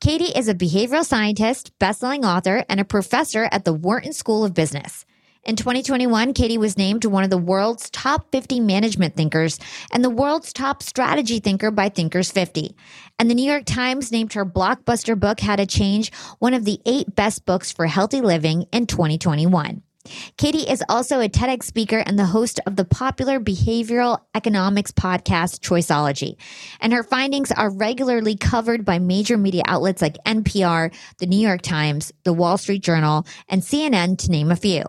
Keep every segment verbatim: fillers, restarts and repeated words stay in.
Katie is a behavioral scientist, best-selling author, and a professor at the Wharton School of Business. In twenty twenty-one, Katie was named one of the world's top fifty management thinkers and the world's top strategy thinker by Thinkers fifty. And the New York Times named her blockbuster book, How to Change, one of the eight best books for healthy living in twenty twenty-one. Katie is also a TEDx speaker and the host of the popular behavioral economics podcast, Choiceology. And her findings are regularly covered by major media outlets like N P R, The New York Times, The Wall Street Journal, and C N N, to name a few.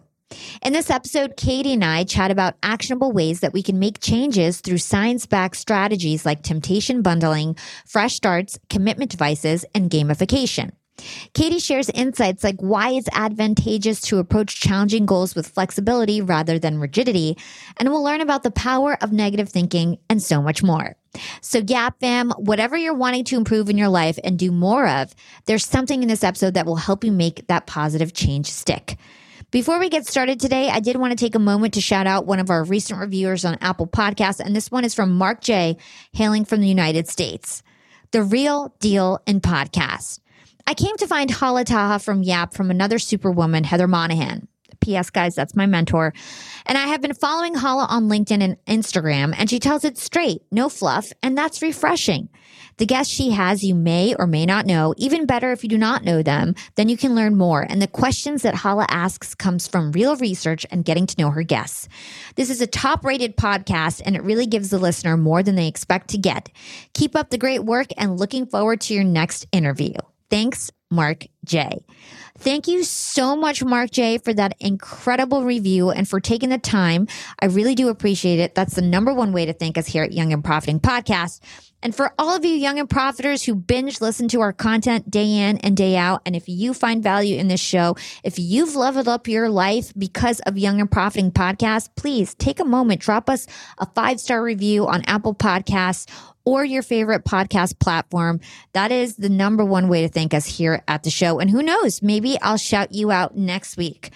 In this episode, Katie and I chat about actionable ways that we can make changes through science-backed strategies like temptation bundling, fresh starts, commitment devices, and gamification. Katie shares insights like why it's advantageous to approach challenging goals with flexibility rather than rigidity, and we'll learn about the power of negative thinking and so much more. So Yap fam, whatever you're wanting to improve in your life and do more of, there's something in this episode that will help you make that positive change stick. Before we get started today, I did want to take a moment to shout out one of our recent reviewers on Apple Podcasts, and this one is from Mark J, hailing from the United States. The Real Deal in Podcast. I came to find Hala Taha from Yap from another superwoman, Heather Monahan. P S guys, that's my mentor. And I have been following Hala on LinkedIn and Instagram, and she tells it straight, no fluff, and that's refreshing. The guests she has, you may or may not know. Even better, if you do not know them, then you can learn more. And the questions that Hala asks comes from real research and getting to know her guests. This is a top-rated podcast, and it really gives the listener more than they expect to get. Keep up the great work and looking forward to your next interview. Thanks, Mark J. Thank you so much, Mark J, for that incredible review and for taking the time. I really do appreciate it. That's the number one way to thank us here at Young and Profiting Podcast. And for all of you young and profiters who binge listen to our content day in and day out, and if you find value in this show, if you've leveled up your life because of Young and Profiting Podcast, please take a moment, drop us a five-star review on Apple Podcasts or your favorite podcast platform. That is the number one way to thank us here at the show. And who knows, maybe I'll shout you out next week.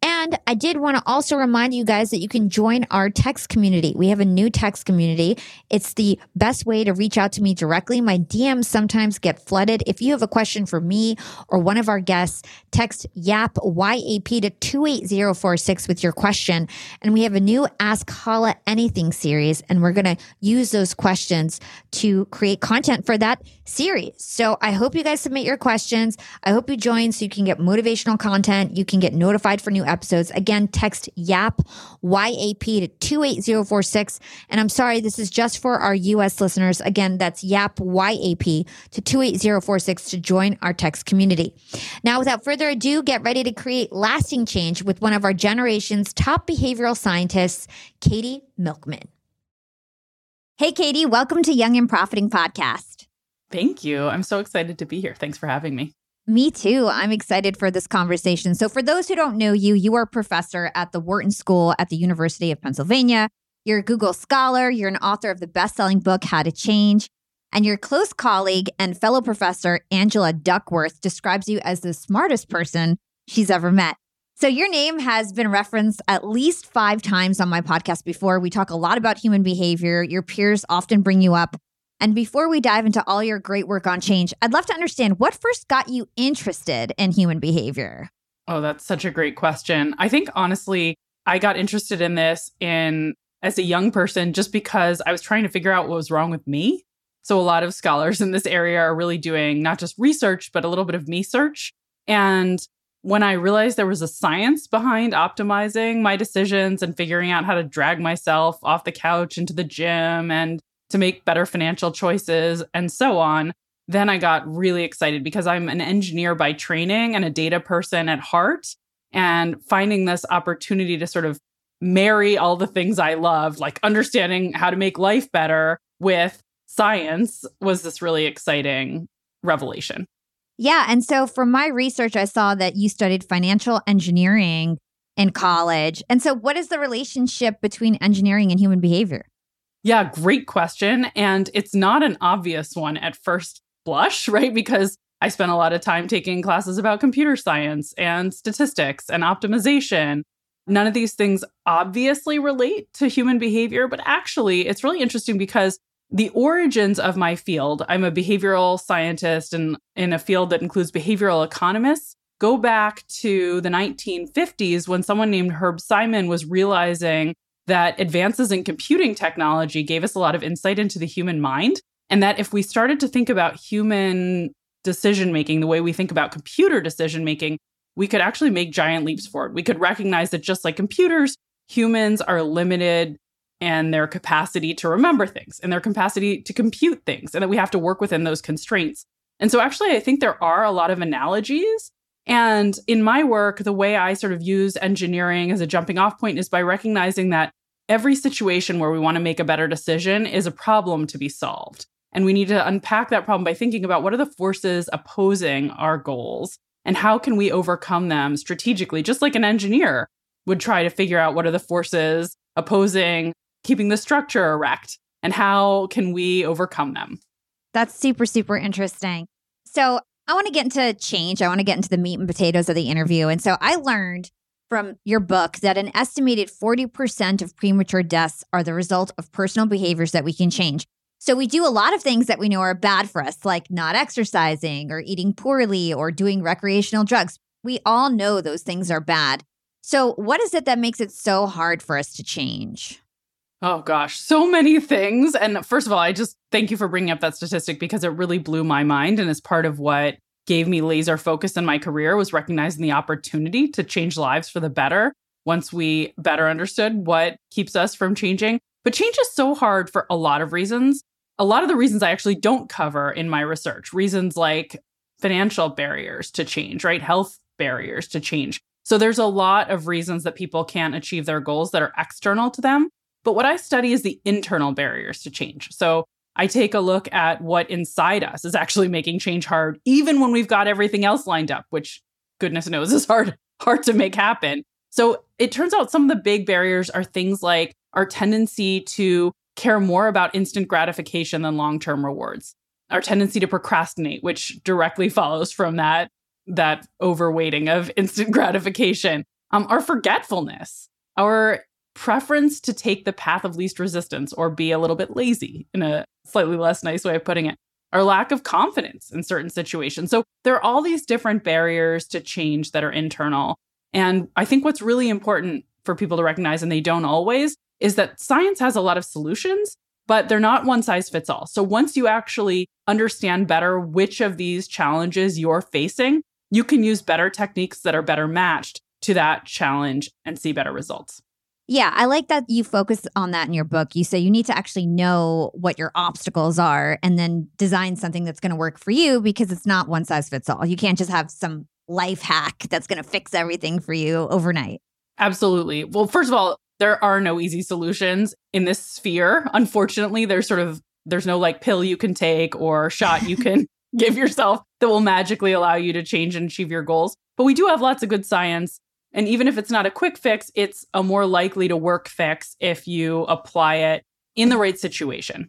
And I did want to also remind you guys that you can join our text community. We have a new text community. It's the best way to reach out to me directly. My D Ms sometimes get flooded. If you have a question for me or one of our guests, text YAP, Y A P, to two eight zero four six with your question. And we have a new Ask Hala Anything series, and we're going to use those questions to create content for that series. So I hope you guys submit your questions. I hope you join so you can get motivational content. You can get notified for new episodes. Again, text YAP, Y A P, to two eight zero four six. And I'm sorry, this is just for our U S listeners. Again, that's YAP, Y A P, to two eight zero four six to join our text community. Now, without further ado, get ready to create lasting change with one of our generation's top behavioral scientists, Katie Milkman. Hey, Katie, welcome to Young and Profiting Podcast. Thank you. I'm so excited to be here. Thanks for having me. Me too. I'm excited for this conversation. So for those who don't know you, you are a professor at the Wharton School at the University of Pennsylvania. You're a Google Scholar. You're an author of the best-selling book, How to Change. And your close colleague and fellow professor, Angela Duckworth, describes you as the smartest person she's ever met. So your name has been referenced at least five times on my podcast before. We talk a lot about human behavior. Your peers often bring you up. And before we dive into all your great work on change, I'd love to understand what first got you interested in human behavior? Oh, that's such a great question. I think, honestly, I got interested in this in as a young person just because I was trying to figure out what was wrong with me. So a lot of scholars in this area are really doing not just research, but a little bit of me search. And when I realized there was a science behind optimizing my decisions and figuring out how to drag myself off the couch into the gym and to make better financial choices and so on, then I got really excited because I'm an engineer by training and a data person at heart. And finding this opportunity to sort of marry all the things I loved, like understanding how to make life better with science, was this really exciting revelation. Yeah. And so from my research, I saw that you studied financial engineering in college. And so what is the relationship between engineering and human behavior? Yeah, great question. And it's not an obvious one at first blush, right? Because I spent a lot of time taking classes about computer science and statistics and optimization. None of these things obviously relate to human behavior, but actually it's really interesting because the origins of my field, I'm a behavioral scientist and in a field that includes behavioral economists, go back to the nineteen fifties when someone named Herb Simon was realizing that advances in computing technology gave us a lot of insight into the human mind. And that if we started to think about human decision-making the way we think about computer decision-making, we could actually make giant leaps forward. We could recognize that just like computers, humans are limited in their capacity to remember things and their capacity to compute things, and that we have to work within those constraints. And so actually, I think there are a lot of analogies. And in my work, the way I sort of use engineering as a jumping off point is by recognizing that every situation where we want to make a better decision is a problem to be solved. And we need to unpack that problem by thinking about what are the forces opposing our goals and how can we overcome them strategically, just like an engineer would try to figure out what are the forces opposing keeping the structure erect and how can we overcome them. That's super, super interesting. So I want to get into change. I want to get into the meat and potatoes of the interview. And so I learned from your book that an estimated forty percent of premature deaths are the result of personal behaviors that we can change. So we do a lot of things that we know are bad for us, like not exercising or eating poorly or doing recreational drugs. We all know those things are bad. So what is it that makes it so hard for us to change? Oh, gosh, so many things. And first of all, I just thank you for bringing up that statistic because it really blew my mind. And it's part of what gave me laser focus in my career was recognizing the opportunity to change lives for the better once we better understood what keeps us from changing. But change is so hard for a lot of reasons. A lot of the reasons I actually don't cover in my research, reasons like financial barriers to change, right? Health barriers to change. So there's a lot of reasons that people can't achieve their goals that are external to them. But what I study is the internal barriers to change. So I take a look at what inside us is actually making change hard, even when we've got everything else lined up, which goodness knows is hard, hard to make happen. So it turns out some of the big barriers are things like our tendency to care more about instant gratification than long-term rewards, our tendency to procrastinate, which directly follows from that, that overweighting of instant gratification, um, our forgetfulness, our preference to take the path of least resistance or be a little bit lazy in a slightly less nice way of putting it, our lack of confidence in certain situations. So there are all these different barriers to change that are internal. And I think what's really important for people to recognize, and they don't always, is that science has a lot of solutions, but they're not one size fits all. So once you actually understand better which of these challenges you're facing, you can use better techniques that are better matched to that challenge and see better results. Yeah, I like that you focus on that in your book. You say you need to actually know what your obstacles are and then design something that's going to work for you because it's not one size fits all. You can't just have some life hack that's going to fix everything for you overnight. Absolutely. Well, first of all, there are no easy solutions in this sphere. Unfortunately, there's sort of, there's no like pill you can take or shot you can give yourself that will magically allow you to change and achieve your goals. But we do have lots of good science. And even if it's not a quick fix, it's a more likely to work fix if you apply it in the right situation.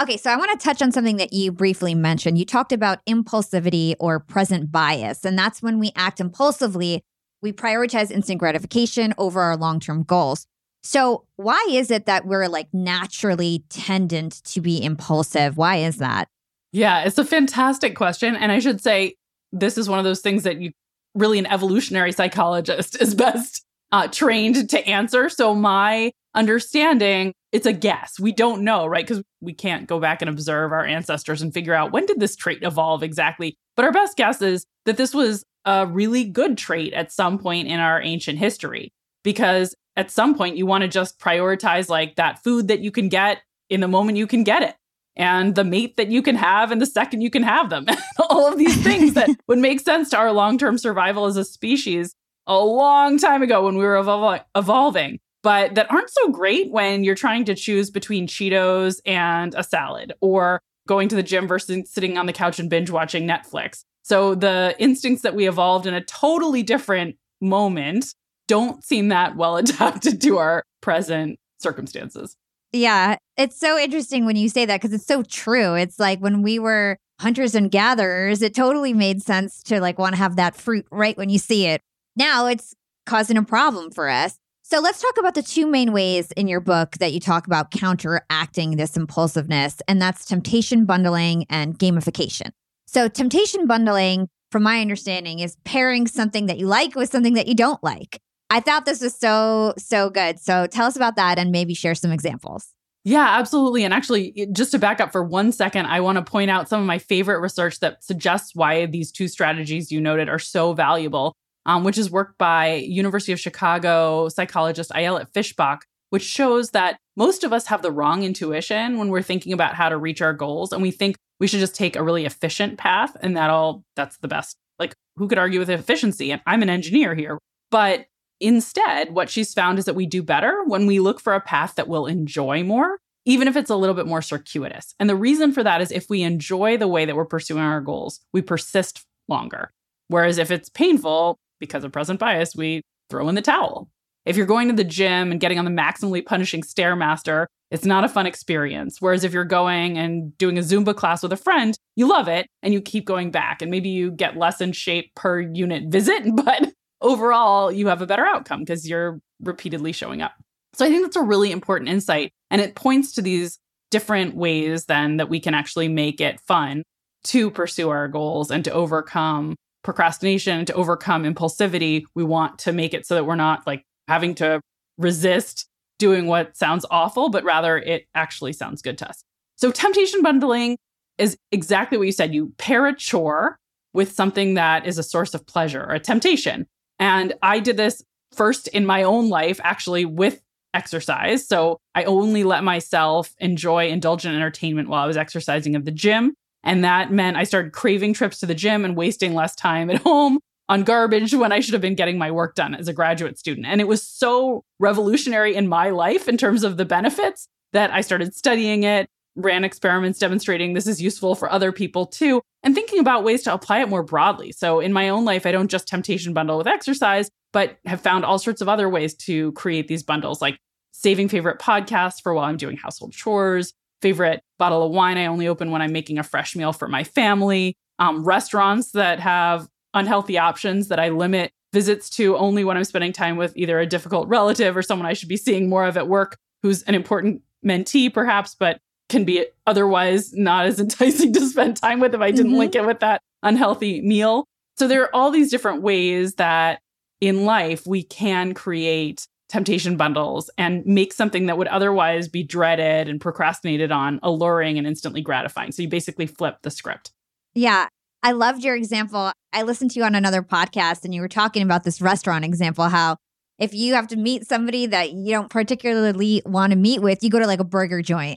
Okay, so I want to touch on something that you briefly mentioned. You talked about impulsivity or present bias, and that's when we act impulsively. We prioritize instant gratification over our long-term goals. So why is it that we're like naturally tendent to be impulsive? Why is that? Yeah, it's a fantastic question. And I should say, this is one of those things that you really an evolutionary psychologist is best uh, trained to answer. So my understanding, it's a guess. We don't know, right? Because we can't go back and observe our ancestors and figure out when did this trait evolve exactly. But our best guess is that this was a really good trait at some point in our ancient history, because at some point you want to just prioritize like that food that you can get in the moment you can get it, and the mate that you can have and the second you can have them. All of these things that would make sense to our long-term survival as a species a long time ago when we were evol- evolving, but that aren't so great when you're trying to choose between Cheetos and a salad, or going to the gym versus sitting on the couch and binge watching Netflix. So the instincts that we evolved in a totally different moment don't seem that well adapted to our present circumstances. Yeah, it's so interesting when you say that, because it's so true. It's like when we were hunters and gatherers, it totally made sense to like want to have that fruit right when you see it. Now it's causing a problem for us. So let's talk about the two main ways in your book that you talk about counteracting this impulsiveness, and that's temptation bundling and gamification. So temptation bundling, from my understanding, is pairing something that you like with something that you don't like. I thought this was so, so good. So tell us about that and maybe share some examples. Yeah, absolutely. And actually, just to back up for one second, I want to point out some of my favorite research that suggests why these two strategies you noted are so valuable, um, which is work by University of Chicago psychologist Ayelet Fishbach, which shows that most of us have the wrong intuition when we're thinking about how to reach our goals. And we think we should just take a really efficient path, and that'll that's the best. Like, who could argue with efficiency? And I'm an engineer here. But instead, what she's found is that we do better when we look for a path that we'll enjoy more, even if it's a little bit more circuitous. And the reason for that is if we enjoy the way that we're pursuing our goals, we persist longer. Whereas if it's painful, because of present bias, we throw in the towel. If you're going to the gym and getting on the maximally punishing Stairmaster, it's not a fun experience. Whereas if you're going and doing a Zumba class with a friend, you love it and you keep going back. And maybe you get less in shape per unit visit, but overall, you have a better outcome because you're repeatedly showing up. So I think that's a really important insight. And it points to these different ways then that we can actually make it fun to pursue our goals and to overcome procrastination, to overcome impulsivity. We want to make it so that we're not like having to resist doing what sounds awful, but rather it actually sounds good to us. So temptation bundling is exactly what you said. You pair a chore with something that is a source of pleasure or a temptation. And I did this first in my own life, actually, with exercise. So I only let myself enjoy indulgent entertainment while I was exercising at the gym. And that meant I started craving trips to the gym and wasting less time at home on garbage when I should have been getting my work done as a graduate student. And it was so revolutionary in my life in terms of the benefits that I started studying it, ran experiments demonstrating this is useful for other people too, and thinking about ways to apply it more broadly. So in my own life, I don't just temptation bundle with exercise, but have found all sorts of other ways to create these bundles, like saving favorite podcasts for while I'm doing household chores, favorite bottle of wine I only open when I'm making a fresh meal for my family, um, restaurants that have unhealthy options that I limit visits to only when I'm spending time with either a difficult relative or someone I should be seeing more of at work who's an important mentee perhaps, but can be otherwise not as enticing to spend time with if I didn't mm-hmm. link it with that unhealthy meal. So there are all these different ways that in life we can create temptation bundles and make something that would otherwise be dreaded and procrastinated on alluring and instantly gratifying. So you basically flip the script. Yeah. I loved your example. I listened to you on another podcast and you were talking about this restaurant example, how if you have to meet somebody that you don't particularly want to meet with, you go to like a burger joint.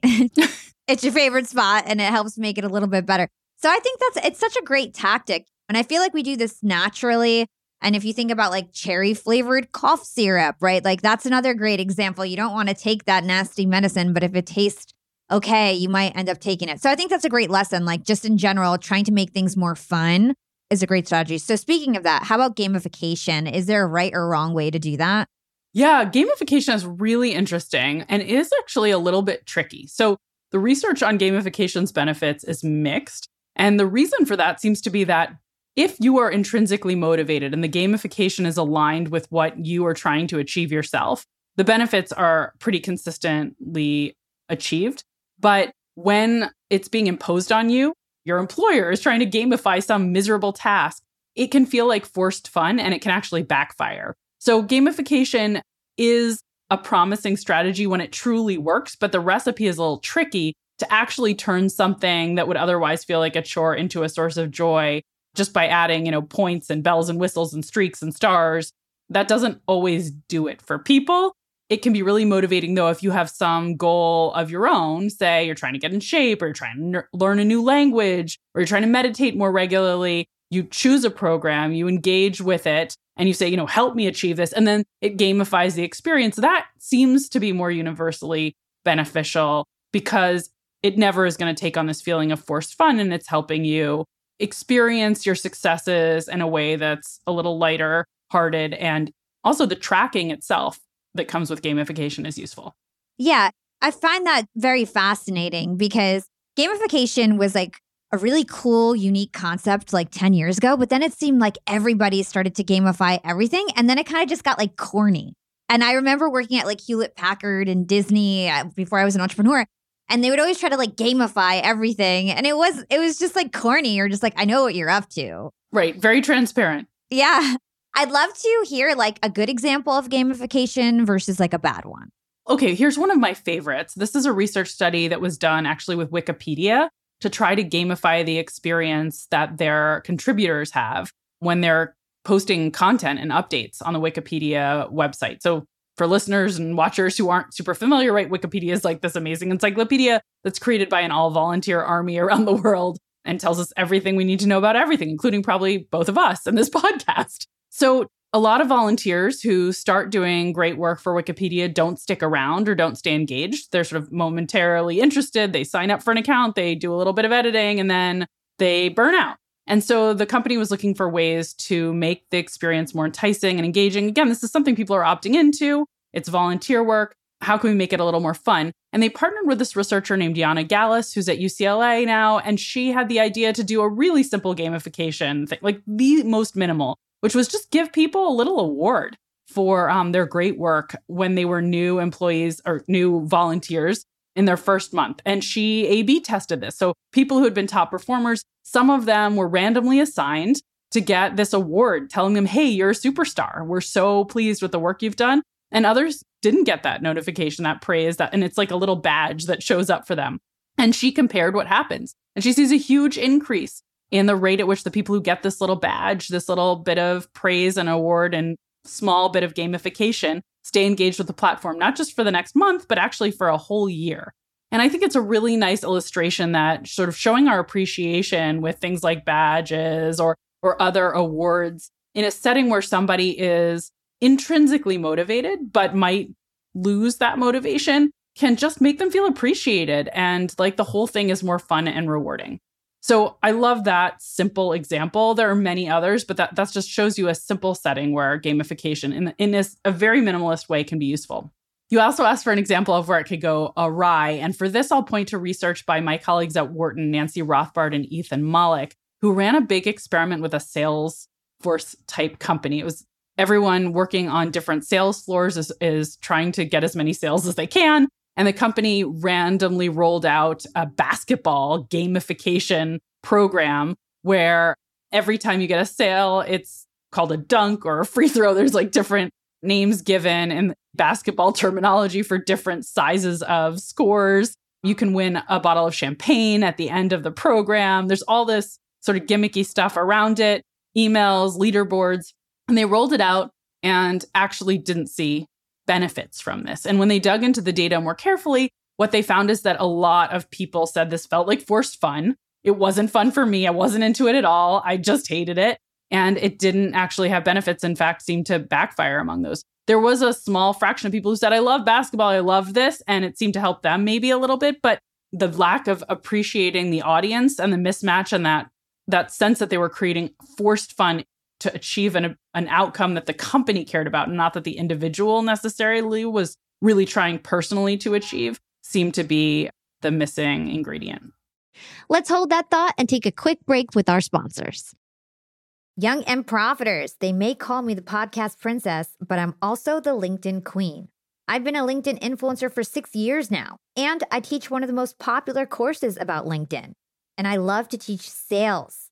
It's your favorite spot and it helps make it a little bit better. So I think that's it's such a great tactic. And I feel like we do this naturally. And if you think about like cherry flavored cough syrup, right? Like that's another great example. You don't want to take that nasty medicine, but if it tastes okay, you might end up taking it. So I think that's a great lesson. Like just in general, trying to make things more fun is a great strategy. So speaking of that, how about gamification? Is there a right or wrong way to do that? Yeah, gamification is really interesting and is actually a little bit tricky. So the research on gamification's benefits is mixed. And the reason for that seems to be that if you are intrinsically motivated and the gamification is aligned with what you are trying to achieve yourself, the benefits are pretty consistently achieved. But when it's being imposed on you, your employer is trying to gamify some miserable task, it can feel like forced fun and it can actually backfire. So gamification is a promising strategy when it truly works, but the recipe is a little tricky to actually turn something that would otherwise feel like a chore into a source of joy just by adding, you know, points and bells and whistles and streaks and stars. That doesn't always do it for people. It can be really motivating, though, if you have some goal of your own, say you're trying to get in shape or you're trying to learn a new language or you're trying to meditate more regularly. You choose a program, you engage with it, and you say, you know, help me achieve this. And then it gamifies the experience. That seems to be more universally beneficial because it never is going to take on this feeling of forced fun, and it's helping you experience your successes in a way that's a little lighter hearted. And also the tracking itself that comes with gamification is useful. Yeah, I find that very fascinating because gamification was like a really cool, unique concept like ten years ago, but then it seemed like everybody started to gamify everything. And then it kind of just got like corny. And I remember working at like Hewlett Packard and Disney before I was an entrepreneur, and they would always try to like gamify everything. And it was, it was just like corny or just like, I know what you're up to. Right. Very transparent. Yeah. I'd love to hear like a good example of gamification versus like a bad one. Okay, here's one of my favorites. This is a research study that was done actually with Wikipedia to try to gamify the experience that their contributors have when they're posting content and updates on the Wikipedia website. So for listeners and watchers who aren't super familiar, right, Wikipedia is like this amazing encyclopedia that's created by an all-volunteer army around the world and tells us everything we need to know about everything, including probably both of us and this podcast. So a lot of volunteers who start doing great work for Wikipedia don't stick around or don't stay engaged. They're sort of momentarily interested. They sign up for an account. They do a little bit of editing, and then they burn out. And so the company was looking for ways to make the experience more enticing and engaging. Again, this is something people are opting into. It's volunteer work. How can we make it a little more fun? And they partnered with this researcher named Diana Gallis, who's at U C L A now. And she had the idea to do a really simple gamification thing, like the most minimal, which was just give people a little award for um, their great work when they were new employees or new volunteers in their first month. And she A B tested this. So people who had been top performers, some of them were randomly assigned to get this award, telling them, hey, you're a superstar. We're so pleased with the work you've done. And others didn't get that notification, that praise, that, and it's like a little badge that shows up for them. And she compared what happens. And she sees a huge increase in the rate at which the people who get this little badge, this little bit of praise and award and small bit of gamification stay engaged with the platform, not just for the next month, but actually for a whole year. And I think it's a really nice illustration that sort of showing our appreciation with things like badges or or other awards in a setting where somebody is intrinsically motivated, but might lose that motivation can just make them feel appreciated. And like the whole thing is more fun and rewarding. So I love that simple example. There are many others, but that, that just shows you a simple setting where gamification in, in this a very minimalist way can be useful. You also asked for an example of where it could go awry. And for this, I'll point to research by my colleagues at Wharton, Nancy Rothbard and Ethan Mollick, who ran a big experiment with a Salesforce type company. It was everyone working on different sales floors is, is trying to get as many sales as they can. And the company randomly rolled out a basketball gamification program where every time you get a sale, it's called a dunk or a free throw. There's like different names given in basketball terminology for different sizes of scores. You can win a bottle of champagne at the end of the program. There's all this sort of gimmicky stuff around it, emails, leaderboards. And they rolled it out and actually didn't see benefits from this. And when they dug into the data more carefully, what they found is that a lot of people said this felt like forced fun. It wasn't fun for me. I wasn't into it at all. I just hated it. And it didn't actually have benefits. In fact, seemed to backfire among those. There was a small fraction of people who said, I love basketball. I love this. And it seemed to help them maybe a little bit. But the lack of appreciating the audience and the mismatch and that that sense that they were creating forced fun to achieve an, an outcome that the company cared about, not that the individual necessarily was really trying personally to achieve, seemed to be the missing ingredient. Let's hold that thought and take a quick break with our sponsors. Young and Profiters, they may call me the podcast princess, but I'm also the LinkedIn queen. I've been a LinkedIn influencer for six years now, and I teach one of the most popular courses about LinkedIn. And I love to teach sales.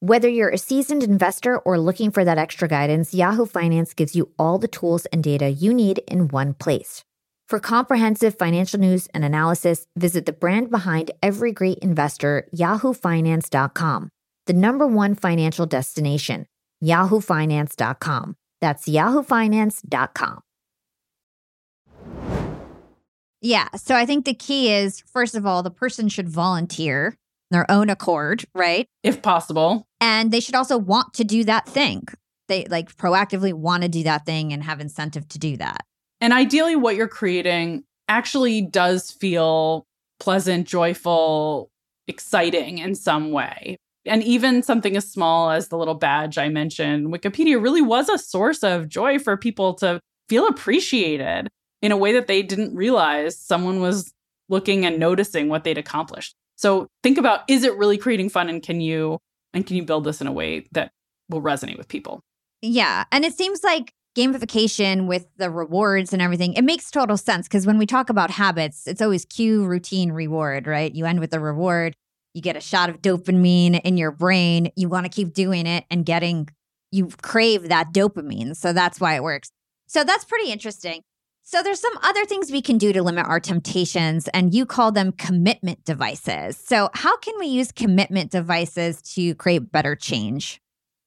Whether you're a seasoned investor or looking for that extra guidance, Yahoo Finance gives you all the tools and data you need in one place. For comprehensive financial news and analysis, visit the brand behind every great investor, yahoo finance dot com, the number one financial destination, yahoo finance dot com. That's yahoo finance dot com. Yeah, so I think the key is, first of all, the person should volunteer their own accord, right? If possible. And they should also want to do that thing. They like proactively want to do that thing and have incentive to do that. And ideally what you're creating actually does feel pleasant, joyful, exciting in some way. And even something as small as the little badge I mentioned, Wikipedia really was a source of joy for people to feel appreciated in a way that they didn't realize someone was looking and noticing what they'd accomplished. So think about, is it really creating fun, and can you and can you build this in a way that will resonate with people? Yeah. And it seems like gamification with the rewards and everything, it makes total sense because when we talk about habits, it's always cue, routine, reward, right? You end with a reward, you get a shot of dopamine in your brain, you want to keep doing it and getting, you crave that dopamine. So that's why it works. So that's pretty interesting. So there's some other things we can do to limit our temptations, and you call them commitment devices. So how can we use commitment devices to create better change?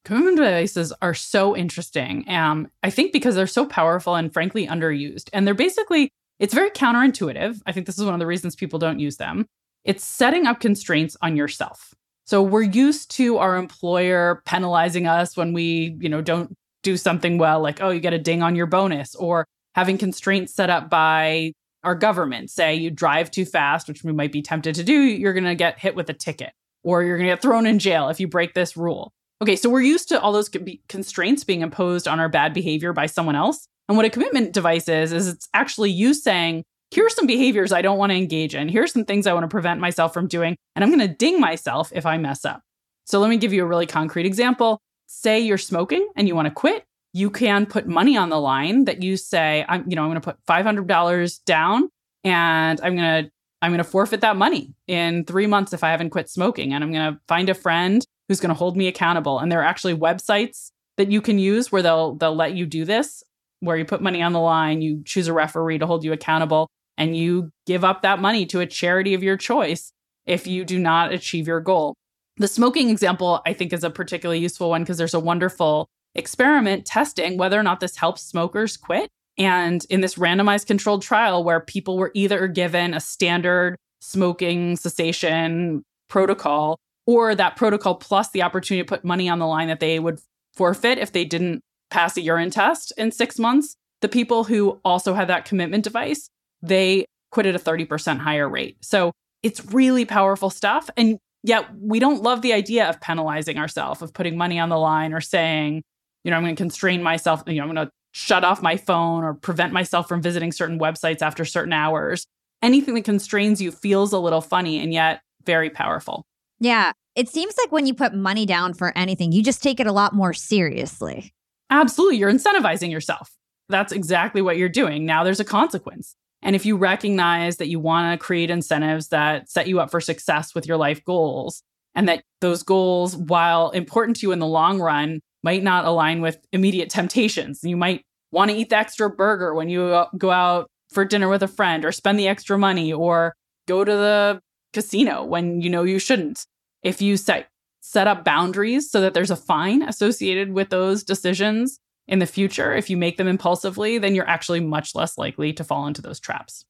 Commitment devices are so interesting, um, I think because they're so powerful and frankly underused. And they're basically, it's very counterintuitive. I think this is one of the reasons people don't use them. It's setting up constraints on yourself. So we're used to our employer penalizing us when we, you know, don't do something well, like, oh, you get a ding on your bonus, or having constraints set up by our government. Say you drive too fast, which we might be tempted to do, you're going to get hit with a ticket, or you're going to get thrown in jail if you break this rule. Okay, so we're used to all those constraints being imposed on our bad behavior by someone else. And what a commitment device is, is it's actually you saying, here's some behaviors I don't want to engage in. Here's some things I want to prevent myself from doing. And I'm going to ding myself if I mess up. So let me give you a really concrete example. Say you're smoking and you want to quit. You can put money on the line that you say, I'm, you know, I'm going to put five hundred dollars down and I'm going to, I'm going to forfeit that money in three months if I haven't quit smoking. And I'm going to find a friend who's going to hold me accountable. And there are actually websites that you can use where they'll, they'll let you do this. where you put money on the line, you choose a referee to hold you accountable, and you give up that money to a charity of your choice if you do not achieve your goal. The smoking example, I think, is a particularly useful one because there's a wonderful experiment testing whether or not this helps smokers quit. And in this randomized controlled trial where people were either given a standard smoking cessation protocol or that protocol plus the opportunity to put money on the line that they would forfeit if they didn't pass a urine test in six months, the people who also had that commitment device, they quit at a thirty percent higher rate. So it's really powerful stuff. And yet we don't love the idea of penalizing ourselves, of putting money on the line or saying, you know, I'm going to constrain myself, you know, I'm going to shut off my phone or prevent myself from visiting certain websites after certain hours. Anything that constrains you feels a little funny and yet very powerful. Yeah. It seems like when you put money down for anything, you just take it a lot more seriously. Absolutely. You're incentivizing yourself. That's exactly what you're doing. Now there's a consequence. And if you recognize that you want to create incentives that set you up for success with your life goals, and that those goals, while important to you in the long run, might not align with immediate temptations. You might want to eat the extra burger when you go out for dinner with a friend, or spend the extra money, or go to the casino when you know you shouldn't. If you set set up boundaries so that there's a fine associated with those decisions in the future, if you make them impulsively, then you're actually much less likely to fall into those traps.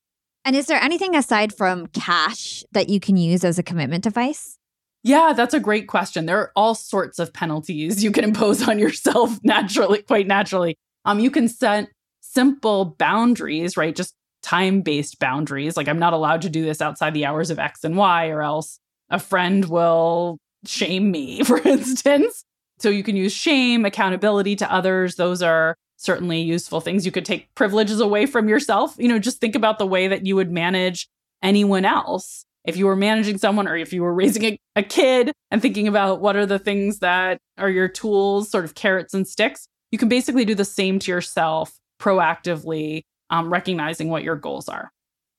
And is there anything aside from cash that you can use as a commitment device? Yeah, that's a great question. There are all sorts of penalties you can impose on yourself naturally, quite naturally. Um, you can set simple boundaries, right? Just time-based boundaries. Like, I'm not allowed to do this outside the hours of X and Y, or else a friend will shame me, for instance. So you can use shame, accountability to others. Those are certainly useful things. You could take privileges away from yourself. You know, just think about the way that you would manage anyone else. If you were managing someone, or if you were raising a, a kid and thinking about what are the things that are your tools, sort of carrots and sticks, you can basically do the same to yourself proactively, um, recognizing what your goals are.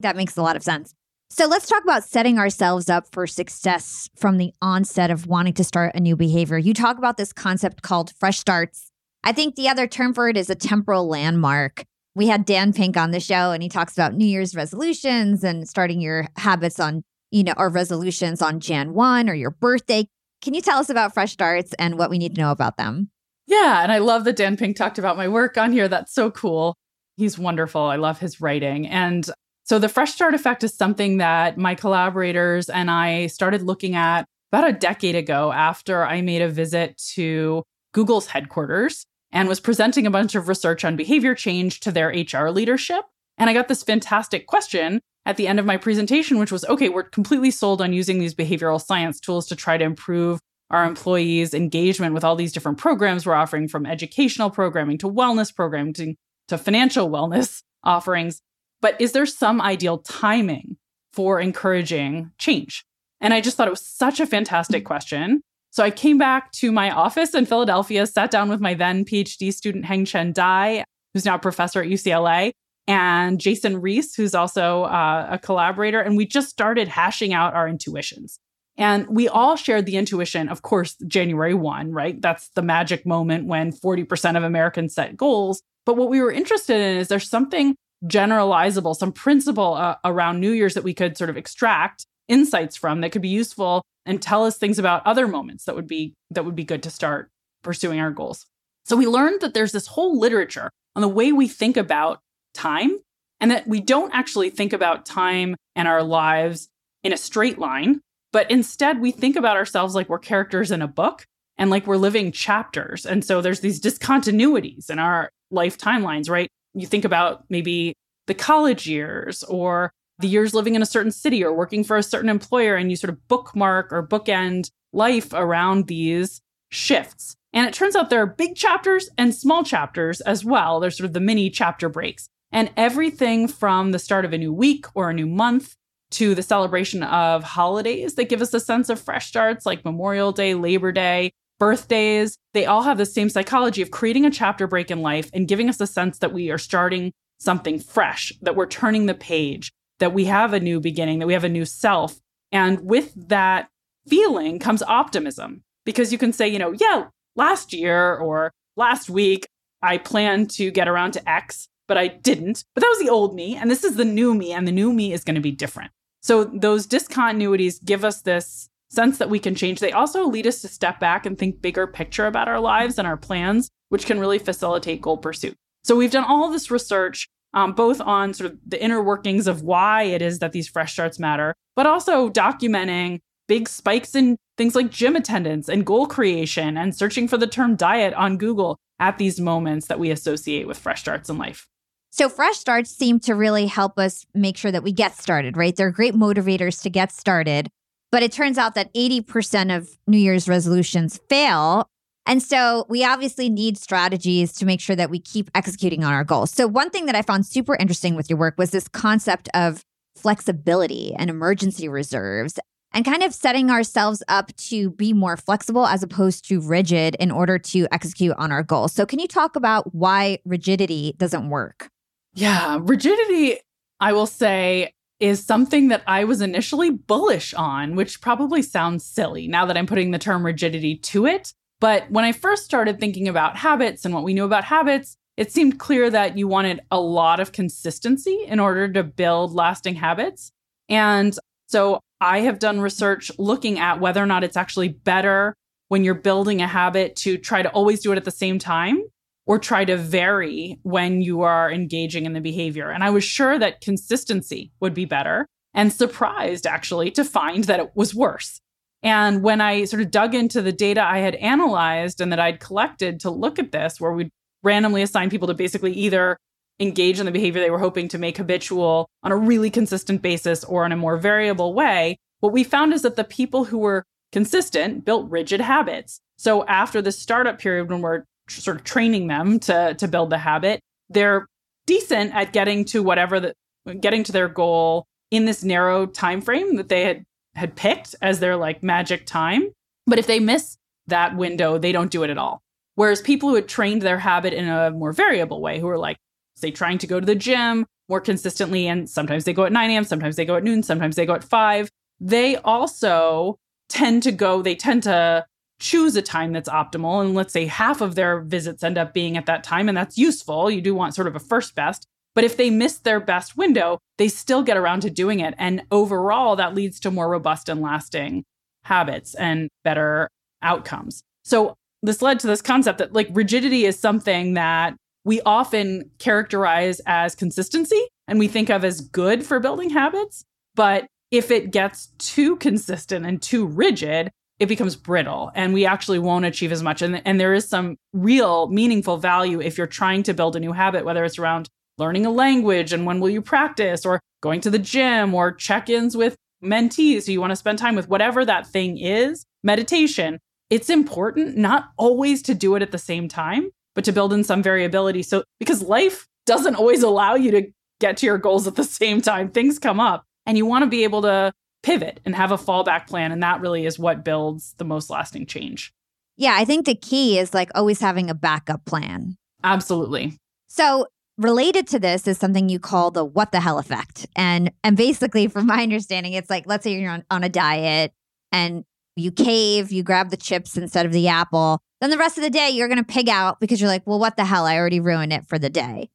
That makes a lot of sense. So let's talk about setting ourselves up for success from the onset of wanting to start a new behavior. You talk about this concept called fresh starts. I think the other term for it is a temporal landmark. We had Dan Pink on the show, and he talks about New Year's resolutions and starting your habits on, you know, or resolutions on January first or your birthday. Can you tell us about fresh starts and what we need to know about them? Yeah, and I love that Dan Pink talked about my work on here. That's so cool. He's wonderful. I love his writing. And so the fresh start effect is something that my collaborators and I started looking at about a decade ago after I made a visit to Google's headquarters and was presenting a bunch of research on behavior change to their H R leadership. And I got this fantastic question at the end of my presentation, which was, okay, we're completely sold on using these behavioral science tools to try to improve our employees' engagement with all these different programs we're offering, from educational programming to wellness programming to, to financial wellness offerings. But is there some ideal timing for encouraging change? And I just thought it was such a fantastic question. So I came back to my office in Philadelphia, sat down with my then PhD student, Heng Chen Dai, who's now a professor at U C L A, and Jason Reese, who's also uh, a collaborator. And we just started hashing out our intuitions. And we all shared the intuition, of course, January first, right? That's the magic moment when forty percent of Americans set goals. But what we were interested in is there's something generalizable, some principle uh, around New Year's that we could sort of extract insights from that could be useful and tell us things about other moments that would be that would be good to start pursuing our goals. So we learned that there's this whole literature on the way we think about time, and that we don't actually think about time and our lives in a straight line, but instead we think about ourselves like we're characters in a book and like we're living chapters. And so there's these discontinuities in our life timelines, right? You think about maybe the college years or the years living in a certain city or working for a certain employer, and you sort of bookmark or bookend life around these shifts. And it turns out there are big chapters and small chapters as well. There's sort of the mini chapter breaks. And everything from the start of a new week or a new month to the celebration of holidays that give us a sense of fresh starts, like Memorial Day, Labor Day, birthdays, they all have the same psychology of creating a chapter break in life and giving us a sense that we are starting something fresh, that we're turning the page, that we have a new beginning, that we have a new self. And with that feeling comes optimism, because you can say, you know, yeah, last year or last week, I planned to get around to X, but I didn't. But that was the old me. And this is the new me. And the new me is going to be different. So those discontinuities give us this sense that we can change. They also lead us to step back and think bigger picture about our lives and our plans, which can really facilitate goal pursuit. So we've done all this research, um, both on sort of the inner workings of why it is that these fresh starts matter, but also documenting big spikes in things like gym attendance and goal creation and searching for the term diet on Google at these moments that we associate with fresh starts in life. So fresh starts seem to really help us make sure that we get started, right? They're great motivators to get started. But it turns out that eighty percent of New Year's resolutions fail. And so we obviously need strategies to make sure that we keep executing on our goals. So one thing that I found super interesting with your work was this concept of flexibility and emergency reserves and kind of setting ourselves up to be more flexible as opposed to rigid in order to execute on our goals. So can you talk about why rigidity doesn't work? Yeah, rigidity, I will say, is something that I was initially bullish on, which probably sounds silly now that I'm putting the term rigidity to it. But when I first started thinking about habits and what we knew about habits, it seemed clear that you wanted a lot of consistency in order to build lasting habits. And so I have done research looking at whether or not it's actually better when you're building a habit to try to always do it at the same time, or try to vary when you are engaging in the behavior. And I was sure that consistency would be better, and surprised actually to find that it was worse. And when I sort of dug into the data I had analyzed and that I'd collected to look at this, where we'd randomly assign people to basically either engage in the behavior they were hoping to make habitual on a really consistent basis or in a more variable way, what we found is that the people who were consistent built rigid habits. So after the startup period, when we're sort of training them to to build the habit, they're decent at getting to whatever the, getting to their goal in this narrow time frame that they had had picked as their like magic time. But if they miss that window, they don't do it at all. Whereas people who had trained their habit in a more variable way, who are like, say, trying to go to the gym more consistently, and sometimes they go at nine a.m., sometimes they go at noon, sometimes they go at five, they also tend to go, they tend to choose a time that's optimal. And let's say half of their visits end up being at that time. And that's useful. You do want sort of a first best. But if they miss their best window, they still get around to doing it. And overall, that leads to more robust and lasting habits and better outcomes. So this led to this concept that like rigidity is something that we often characterize as consistency and we think of as good for building habits. But if it gets too consistent and too rigid, it becomes brittle and we actually won't achieve as much. And, and there is some real meaningful value if you're trying to build a new habit, whether it's around learning a language and when will you practice, or going to the gym, or check-ins with mentees who you want to spend time with, whatever that thing is, meditation. It's important not always to do it at the same time, but to build in some variability. So because life doesn't always allow you to get to your goals at the same time, things come up and you want to be able to pivot and have a fallback plan. And that really is what builds the most lasting change. Yeah, I think the key is like always having a backup plan. Absolutely. So related to this is something you call the what the hell effect. And and basically, from my understanding, it's like, let's say you're on, on a diet and you cave, you grab the chips instead of the apple. Then the rest of the day, you're going to pig out because you're like, well, what the hell? I already ruined it for the day.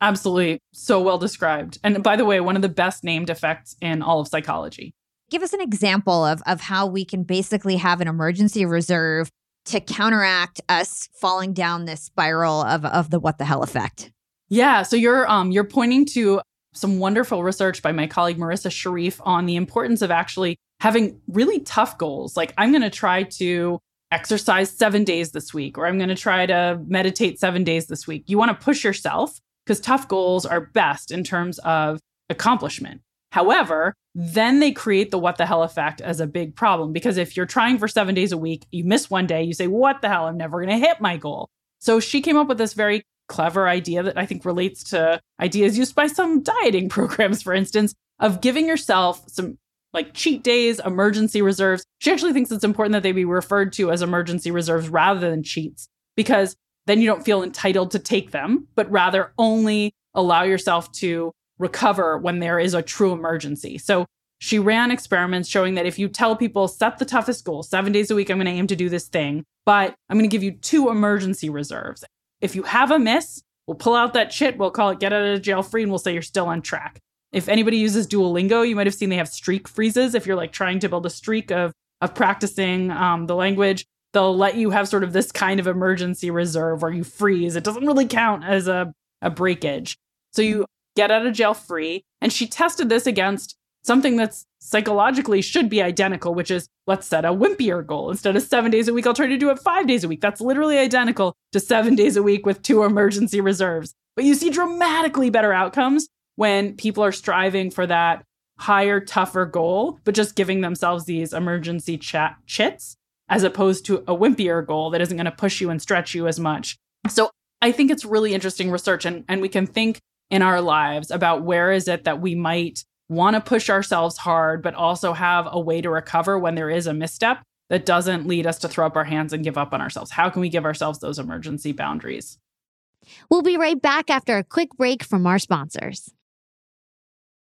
Absolutely. So well described. And by the way, one of the best named effects in all of psychology. Give us an example of, of how we can basically have an emergency reserve to counteract us falling down this spiral of, of the what the hell effect. Yeah. So you're um you're pointing to some wonderful research by my colleague, Marissa Sharif, on the importance of actually having really tough goals. Like, I'm going to try to exercise seven days this week, or I'm going to try to meditate seven days this week. You want to push yourself because tough goals are best in terms of accomplishment. However, then they create the what the hell effect as a big problem, because if you're trying for seven days a week, you miss one day, you say, what the hell, I'm never going to hit my goal. So she came up with this very clever idea that I think relates to ideas used by some dieting programs, for instance, of giving yourself some like cheat days, emergency reserves. She actually thinks it's important that they be referred to as emergency reserves rather than cheats, because then you don't feel entitled to take them, but rather only allow yourself to recover when there is a true emergency. So she ran experiments showing that if you tell people, set the toughest goal, seven days a week, I'm going to aim to do this thing, but I'm going to give you two emergency reserves. If you have a miss, we'll pull out that shit. We'll call it get out of jail free, and we'll say you're still on track. If anybody uses Duolingo, you might have seen they have streak freezes. If you're like trying to build a streak of of practicing um, the language, they'll let you have sort of this kind of emergency reserve where you freeze. It doesn't really count as a, a breakage. So you get out of jail free. And she tested this against something that's psychologically should be identical, which is let's set a wimpier goal. Instead of seven days a week, I'll try to do it five days a week. That's literally identical to seven days a week with two emergency reserves. But you see dramatically better outcomes when people are striving for that higher, tougher goal, but just giving themselves these emergency chat chits, as opposed to a wimpier goal that isn't going to push you and stretch you as much. So I think it's really interesting research, and, and we can think in our lives about where is it that we might want to push ourselves hard, but also have a way to recover when there is a misstep that doesn't lead us to throw up our hands and give up on ourselves. How can we give ourselves those emergency boundaries? We'll be right back after a quick break from our sponsors.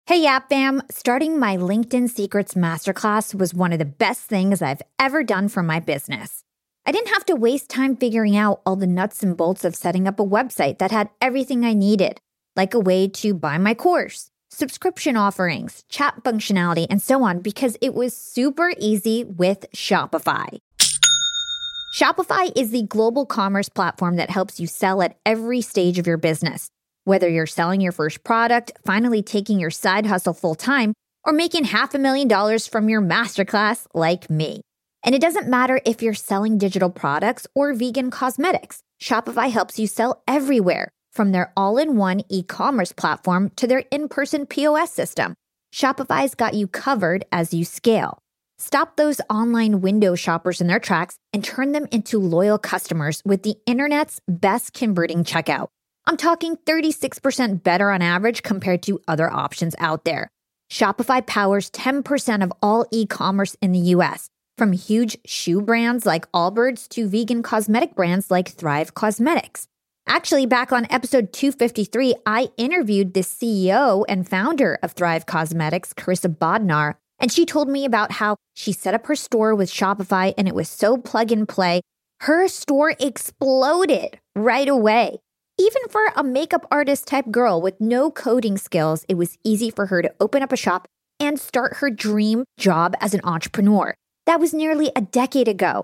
Hey, Yap Fam! Starting my LinkedIn Secrets Masterclass was one of the best things I've ever done for my business. I didn't have to waste time figuring out all the nuts and bolts of setting up a website that had everything I needed, like a way to buy my course, subscription offerings, chat functionality, and so on, because it was super easy with Shopify. Shopify is the global commerce platform that helps you sell at every stage of your business. Whether you're selling your first product, finally taking your side hustle full-time, or making half a million dollars from your masterclass like me. And it doesn't matter if you're selling digital products or vegan cosmetics. Shopify helps you sell everywhere, from their all-in-one e-commerce platform to their in-person P O S system. Shopify's got you covered as you scale. Stop those online window shoppers in their tracks and turn them into loyal customers with the internet's best converting checkout. I'm talking thirty-six percent better on average compared to other options out there. Shopify powers ten percent of all e-commerce in the U S, from huge shoe brands like Allbirds to vegan cosmetic brands like Thrive Cosmetics. Actually, back on episode two fifty-three, I interviewed the C E O and founder of Thrive Cosmetics, Carissa Bodnar, and she told me about how she set up her store with Shopify and it was so plug and play. Her store exploded right away. Even for a makeup artist type girl with no coding skills, it was easy for her to open up a shop and start her dream job as an entrepreneur. That was nearly a decade ago,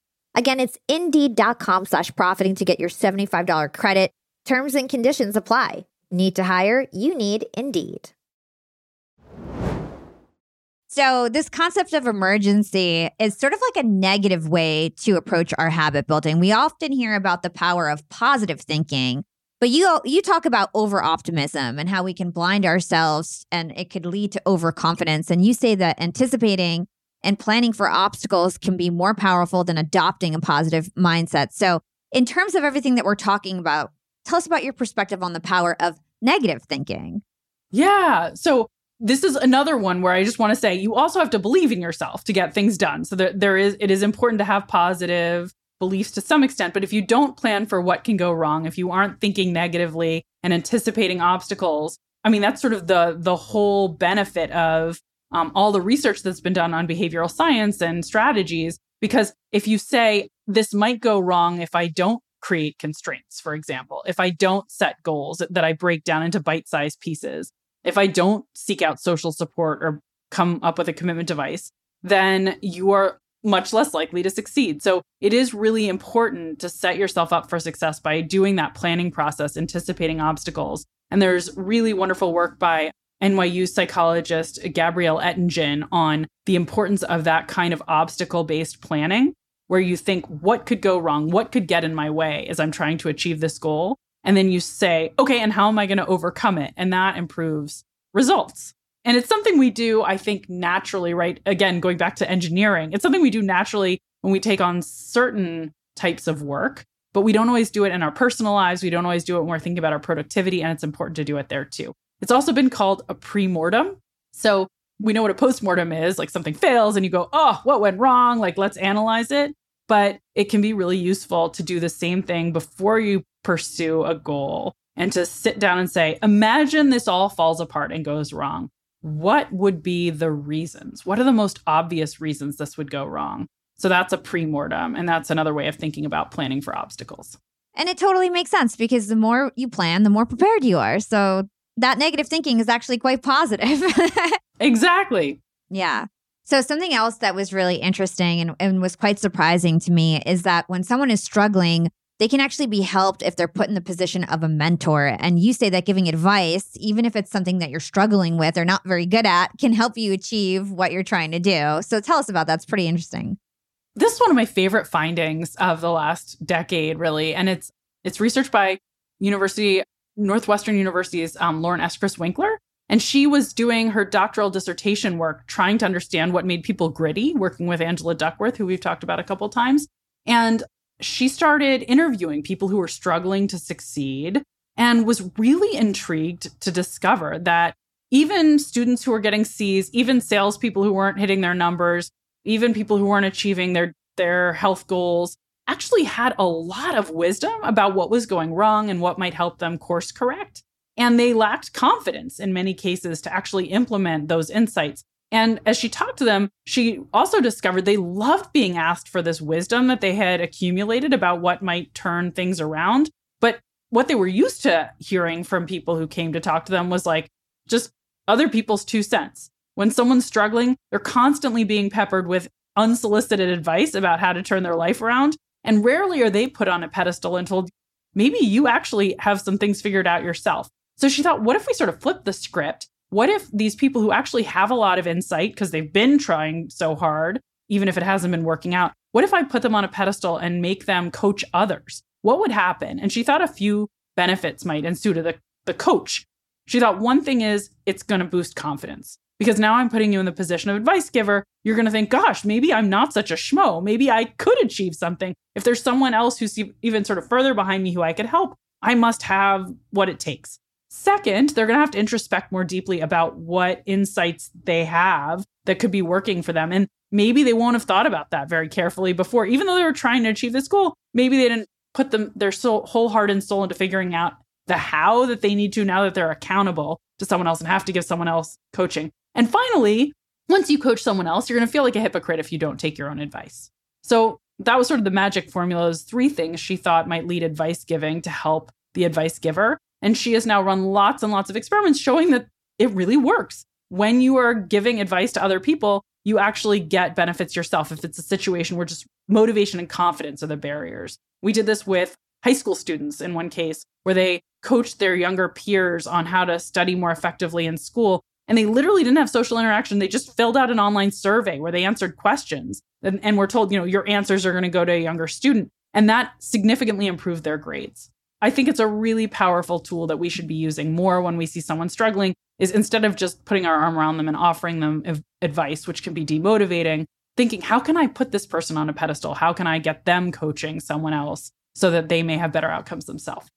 Again, it's Indeed.com slash profiting to get your seventy-five dollars credit. Terms and conditions apply. Need to hire? You need Indeed. So this concept of emergency is sort of like a negative way to approach our habit building. We often hear about the power of positive thinking, but you you talk about over-optimism and how we can blind ourselves and it could lead to overconfidence. And you say that anticipating and planning for obstacles can be more powerful than adopting a positive mindset. So in terms of everything that we're talking about, tell us about your perspective on the power of negative thinking. Yeah. So this is another one where I just want to say you also have to believe in yourself to get things done. So there, there is, it is important to have positive beliefs to some extent, but if you don't plan for what can go wrong, if you aren't thinking negatively and anticipating obstacles, I mean, that's sort of the, the whole benefit of um, all the research that's been done on behavioral science and strategies, because if you say this might go wrong if I don't create constraints, for example, if I don't set goals that I break down into bite-sized pieces, if I don't seek out social support or come up with a commitment device, then you are much less likely to succeed. So it is really important to set yourself up for success by doing that planning process, anticipating obstacles. And there's really wonderful work by N Y U psychologist Gabrielle Ettingen on the importance of that kind of obstacle-based planning, where you think, what could go wrong? What could get in my way as I'm trying to achieve this goal? And then you say, okay, and how am I going to overcome it? And that improves results. And it's something we do, I think, naturally, right? Again, going back to engineering, it's something we do naturally when we take on certain types of work, but we don't always do it in our personal lives. We don't always do it when we're thinking about our productivity, and it's important to do it there too. It's also been called a pre-mortem. So we know what a post-mortem is, like something fails and you go, oh, what went wrong? Like, let's analyze it. But it can be really useful to do the same thing before you pursue a goal and to sit down and say, imagine this all falls apart and goes wrong. What would be the reasons? What are the most obvious reasons this would go wrong? So that's a pre-mortem. And that's another way of thinking about planning for obstacles. And it totally makes sense because the more you plan, the more prepared you are. So that negative thinking is actually quite positive. Exactly. Yeah. So something else that was really interesting and, and was quite surprising to me is that when someone is struggling, they can actually be helped if they're put in the position of a mentor. And you say that giving advice, even if it's something that you're struggling with or not very good at, can help you achieve what you're trying to do. So tell us about that. It's pretty interesting. This is one of my favorite findings of the last decade, really. And it's it's research by University, Northwestern University's um, Lauren S. Chris Winkler. And she was doing her doctoral dissertation work, trying to understand what made people gritty, working with Angela Duckworth, who we've talked about a couple of times. And she started interviewing people who were struggling to succeed and was really intrigued to discover that even students who were getting C's, even salespeople who weren't hitting their numbers, even people who weren't achieving their, their health goals, actually had a lot of wisdom about what was going wrong and what might help them course correct. And they lacked confidence in many cases to actually implement those insights. And as she talked to them, she also discovered they loved being asked for this wisdom that they had accumulated about what might turn things around. But what they were used to hearing from people who came to talk to them was like just other people's two cents. When someone's struggling, they're constantly being peppered with unsolicited advice about how to turn their life around. And rarely are they put on a pedestal and told, maybe you actually have some things figured out yourself. So she thought, what if we sort of flip the script? What if these people who actually have a lot of insight because they've been trying so hard, even if it hasn't been working out, what if I put them on a pedestal and make them coach others? What would happen? And she thought a few benefits might ensue to the, the coach. She thought one thing is it's going to boost confidence because now I'm putting you in the position of advice giver. You're going to think, gosh, maybe I'm not such a schmo. Maybe I could achieve something. If there's someone else who's even sort of further behind me who I could help, I must have what it takes. Second, they're going to have to introspect more deeply about what insights they have that could be working for them. And maybe they won't have thought about that very carefully before, even though they were trying to achieve this goal. Maybe they didn't put them, their soul, whole heart and soul into figuring out the how that they need to now that they're accountable to someone else and have to give someone else coaching. And finally, once you coach someone else, you're going to feel like a hypocrite if you don't take your own advice. So that was sort of the magic formula, is three things she thought might lead advice giving to help the advice giver. And she has now run lots and lots of experiments showing that it really works. When you are giving advice to other people, you actually get benefits yourself if it's a situation where just motivation and confidence are the barriers. We did this with high school students in one case where they coached their younger peers on how to study more effectively in school. And they literally didn't have social interaction. They just filled out an online survey where they answered questions and, and were told, you know, your answers are going to go to a younger student. And that significantly improved their grades. I think it's a really powerful tool that we should be using more when we see someone struggling, is instead of just putting our arm around them and offering them advice, which can be demotivating, thinking, how can I put this person on a pedestal? How can I get them coaching someone else so that they may have better outcomes themselves?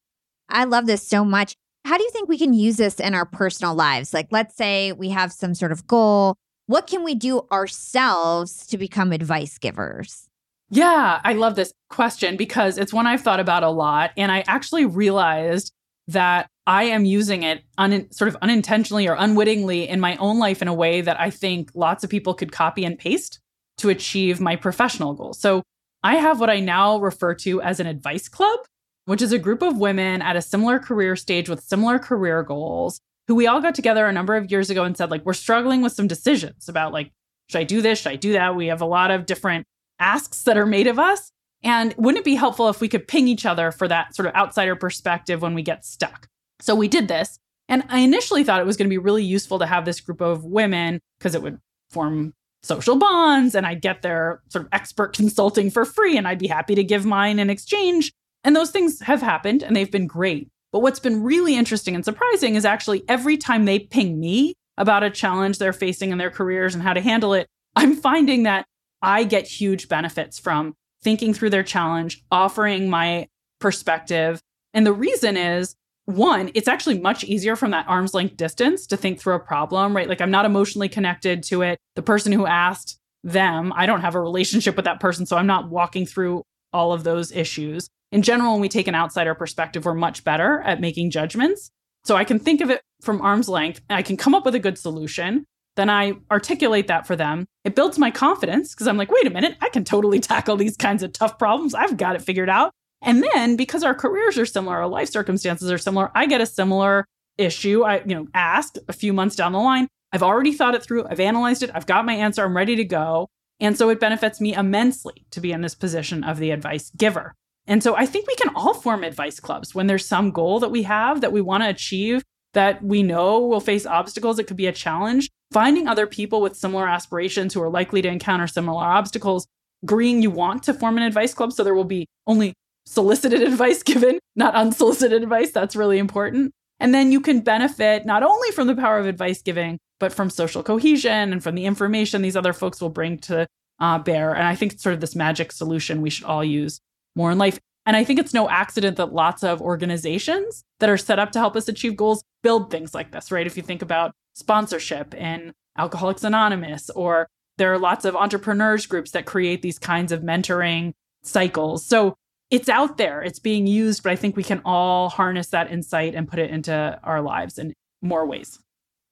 I love this so much. How do you think we can use this in our personal lives? Like, let's say we have some sort of goal. What can we do ourselves to become advice givers? Yeah, I love this question because it's one I've thought about a lot. And I actually realized that I am using it un- sort of unintentionally or unwittingly in my own life in a way that I think lots of people could copy and paste to achieve my professional goals. So I have what I now refer to as an advice club, which is a group of women at a similar career stage with similar career goals, who we all got together a number of years ago and said, like, we're struggling with some decisions about, like, should I do this? Should I do that? We have a lot of different asks that are made of us. And wouldn't it be helpful if we could ping each other for that sort of outsider perspective when we get stuck? So we did this. And I initially thought it was going to be really useful to have this group of women because it would form social bonds and I'd get their sort of expert consulting for free and I'd be happy to give mine in exchange. And those things have happened and they've been great. But what's been really interesting and surprising is actually every time they ping me about a challenge they're facing in their careers and how to handle it, I'm finding that I get huge benefits from thinking through their challenge, offering my perspective. And the reason is, one, it's actually much easier from that arm's length distance to think through a problem, right? Like, I'm not emotionally connected to it. The person who asked them, I don't have a relationship with that person, so I'm not walking through all of those issues. In general, when we take an outsider perspective, we're much better at making judgments. So I can think of it from arm's length, and I can come up with a good solution. Then I articulate that for them. It builds my confidence because I'm like, wait a minute, I can totally tackle these kinds of tough problems. I've got it figured out. And then because our careers are similar, our life circumstances are similar, I get a similar issue. I, you know, asked a few months down the line, I've already thought it through. I've analyzed it. I've got my answer. I'm ready to go. And so it benefits me immensely to be in this position of the advice giver. And so I think we can all form advice clubs when there's some goal that we have that we want to achieve, that we know will face obstacles. It could be a challenge. Finding other people with similar aspirations who are likely to encounter similar obstacles, agreeing you want to form an advice club. So there will be only solicited advice given, not unsolicited advice. That's really important. And then you can benefit not only from the power of advice giving, but from social cohesion and from the information these other folks will bring to uh, bear. And I think it's sort of this magic solution we should all use more in life. And I think it's no accident that lots of organizations that are set up to help us achieve goals build things like this, right? If you think about sponsorship in Alcoholics Anonymous, or there are lots of entrepreneurs groups that create these kinds of mentoring cycles. So it's out there, it's being used, but I think we can all harness that insight and put it into our lives in more ways.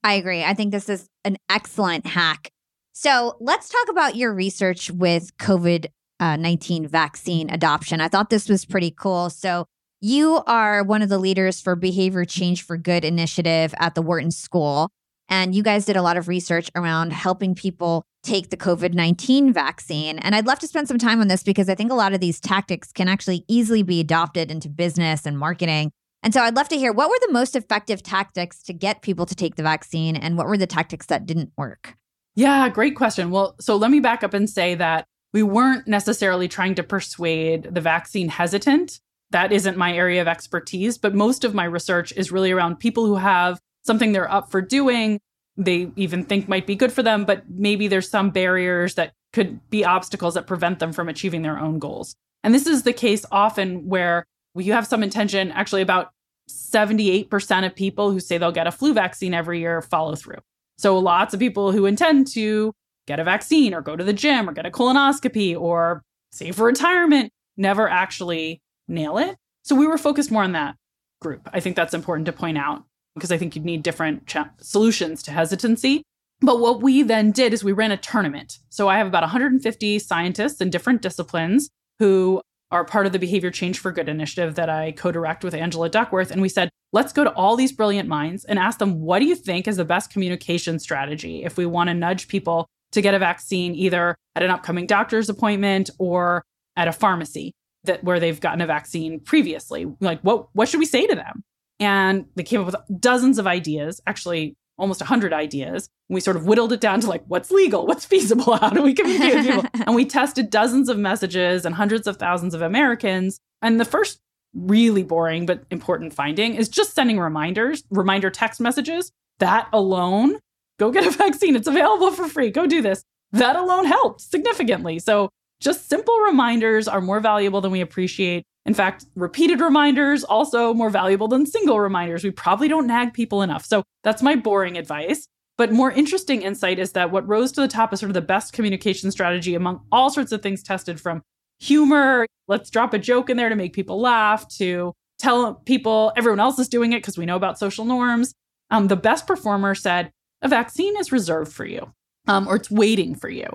I agree. I think this is an excellent hack. So let's talk about your research with COVID Uh, nineteen vaccine adoption. I thought this was pretty cool. So you are one of the leaders for Behavior Change for Good initiative at the Wharton School. And you guys did a lot of research around helping people take the COVID nineteen vaccine. And I'd love to spend some time on this because I think a lot of these tactics can actually easily be adopted into business and marketing. And so I'd love to hear, what were the most effective tactics to get people to take the vaccine? And what were the tactics that didn't work? Yeah, great question. Well, so let me back up and say that we weren't necessarily trying to persuade the vaccine hesitant. That isn't my area of expertise, but most of my research is really around people who have something they're up for doing, they even think might be good for them, but maybe there's some barriers that could be obstacles that prevent them from achieving their own goals. And this is the case often where you have some intention. Actually, about seventy-eight percent of people who say they'll get a flu vaccine every year follow through. So lots of people who intend to get a vaccine or go to the gym or get a colonoscopy or save for retirement, never actually nail it. So we were focused more on that group. I think that's important to point out because I think you'd need different ch- solutions to hesitancy. But what we then did is we ran a tournament. So I have about one hundred fifty scientists in different disciplines who are part of the Behavior Change for Good initiative that I co-direct with Angela Duckworth. And we said, let's go to all these brilliant minds and ask them, what do you think is the best communication strategy if we want to nudge people to get a vaccine either at an upcoming doctor's appointment or at a pharmacy that where they've gotten a vaccine previously? Like, what, what should we say to them? And they came up with dozens of ideas, actually almost one hundred ideas. And we sort of whittled it down to like, what's legal? What's feasible? How do we communicate with people? And we tested dozens of messages and hundreds of thousands of Americans. And the first really boring but important finding is just sending reminders, reminder text messages. That alone, go get a vaccine. It's available for free. Go do this. That alone helped significantly. So just simple reminders are more valuable than we appreciate. In fact, repeated reminders also more valuable than single reminders. We probably don't nag people enough. So that's my boring advice. But more interesting insight is that what rose to the top is sort of the best communication strategy among all sorts of things tested, from humor, let's drop a joke in there to make people laugh, to tell people everyone else is doing it because we know about social norms. Um, the best performer said, a vaccine is reserved for you, um, or it's waiting for you.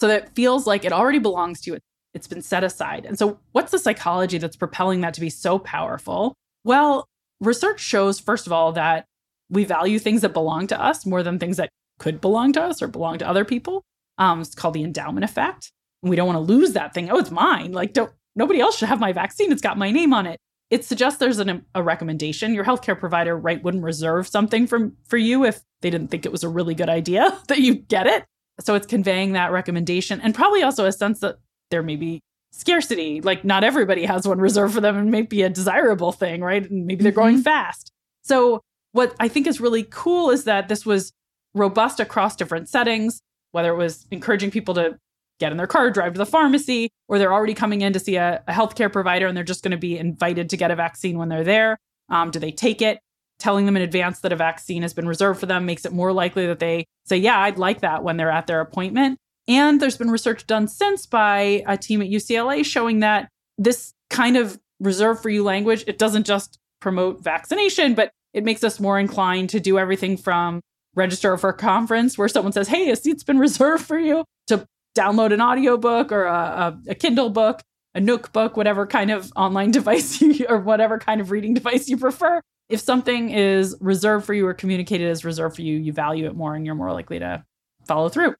So that it feels like it already belongs to you. It's been set aside. And so what's the psychology that's propelling that to be so powerful? Well, research shows, first of all, that we value things that belong to us more than things that could belong to us or belong to other people. Um, it's called the endowment effect. And we don't want to lose that thing. Oh, it's mine. Like, don't nobody else should have my vaccine. It's got my name on it. It suggests there's an, a recommendation. Your healthcare provider, right, wouldn't reserve something from, for you if they didn't think it was a really good idea that you get it. So it's conveying that recommendation and probably also a sense that there may be scarcity, like not everybody has one reserved for them and maybe a desirable thing, right? And maybe they're mm-hmm. growing fast. So what I think is really cool is that this was robust across different settings, whether it was encouraging people to get in their car, drive to the pharmacy, or they're already coming in to see a, a healthcare provider and they're just going to be invited to get a vaccine when they're there. Um, do they take it? Telling them in advance that a vaccine has been reserved for them makes it more likely that they say, yeah, I'd like that when they're at their appointment. And there's been research done since by a team at U C L A showing that this kind of reserve for you language, it doesn't just promote vaccination, but it makes us more inclined to do everything from register for a conference where someone says, hey, a seat's been reserved for you, to download an audiobook or a, a, a Kindle book, a Nook book, whatever kind of online device you, or whatever kind of reading device you prefer. If something is reserved for you or communicated as reserved for you, you value it more and you're more likely to follow through.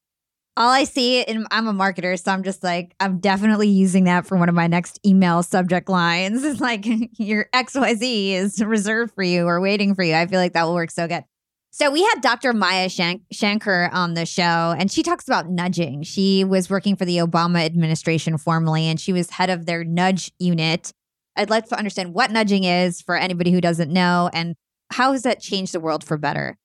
All I see, and I'm a marketer, so I'm just like, I'm definitely using that for one of my next email subject lines. It's like, your X Y Z is reserved for you or waiting for you. I feel like that will work so good. So we had Doctor Maya Shank- Shankar on the show, and she talks about nudging. She was working for the Obama administration formerly, and she was head of their nudge unit. I'd like to understand what nudging is for anybody who doesn't know, and how has that changed the world for better?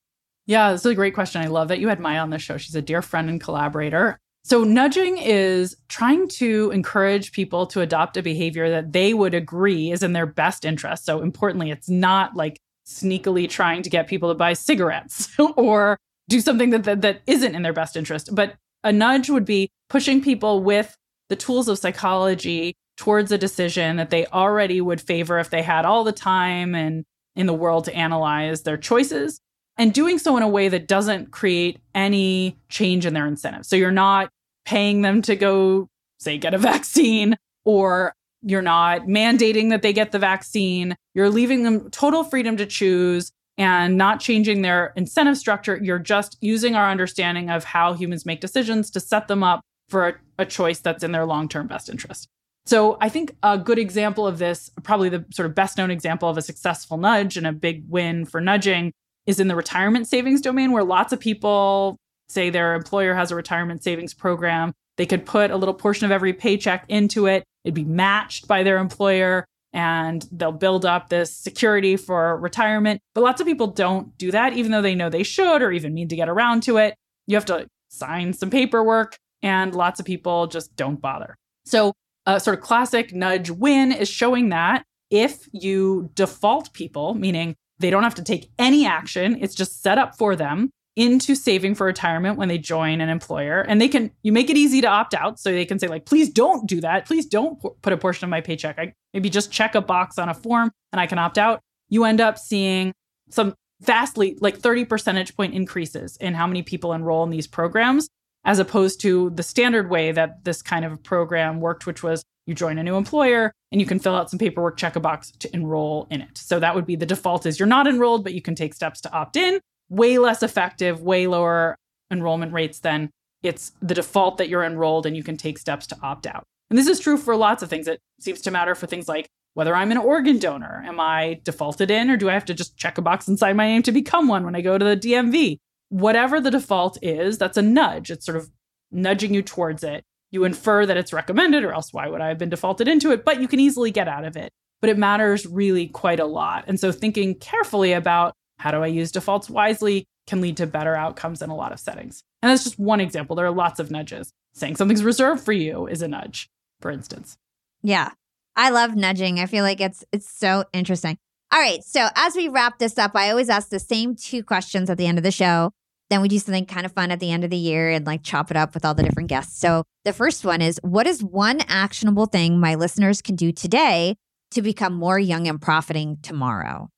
Yeah, this is a great question. I love that you had Maya on the show. She's a dear friend and collaborator. So nudging is trying to encourage people to adopt a behavior that they would agree is in their best interest. So importantly, it's not like sneakily trying to get people to buy cigarettes or do something that, that that isn't in their best interest. But a nudge would be pushing people with the tools of psychology towards a decision that they already would favor if they had all the time and in the world to analyze their choices. And doing so in a way that doesn't create any change in their incentives. So you're not paying them to go, say, get a vaccine, or you're not mandating that they get the vaccine. You're leaving them total freedom to choose and not changing their incentive structure. You're just using our understanding of how humans make decisions to set them up for a, a choice that's in their long-term best interest. So I think a good example of this, probably the sort of best-known example of a successful nudge and a big win for nudging, is in the retirement savings domain, where lots of people say their employer has a retirement savings program. They could put a little portion of every paycheck into it. It'd be matched by their employer and they'll build up this security for retirement. But lots of people don't do that, even though they know they should, or even mean to get around to it. You have to sign some paperwork, and lots of people just don't bother. So a sort of classic nudge win is showing that if you default people, meaning they don't have to take any action, it's just set up for them, into saving for retirement when they join an employer. And they can, you make it easy to opt out. So they can say like, please don't do that. Please don't put a portion of my paycheck. I maybe just check a box on a form and I can opt out. You end up seeing some vastly like thirty percentage point increases in how many people enroll in these programs, as opposed to the standard way that this kind of program worked, which was you join a new employer and you can fill out some paperwork, check a box to enroll in it. So that would be the default is you're not enrolled, but you can take steps to opt in. Way less effective, way lower enrollment rates than it's the default that you're enrolled and you can take steps to opt out. And this is true for lots of things. It seems to matter for things like whether I'm an organ donor. Am I defaulted in, or do I have to just check a box and sign my name to become one when I go to the D M V? Whatever the default is, that's a nudge. It's sort of nudging you towards it. You infer that it's recommended, or else why would I have been defaulted into it? But you can easily get out of it. But it matters really quite a lot. And so thinking carefully about how do I use defaults wisely can lead to better outcomes in a lot of settings. And that's just one example. There are lots of nudges. Saying something's reserved for you is a nudge, for instance. Yeah. I love nudging. I feel like it's it's so interesting. All right. So as we wrap this up, I always ask the same two questions at the end of the show. Then we do something kind of fun at the end of the year and like chop it up with all the different guests. So the first one is, what is one actionable thing my listeners can do today to become more young and profiting tomorrow?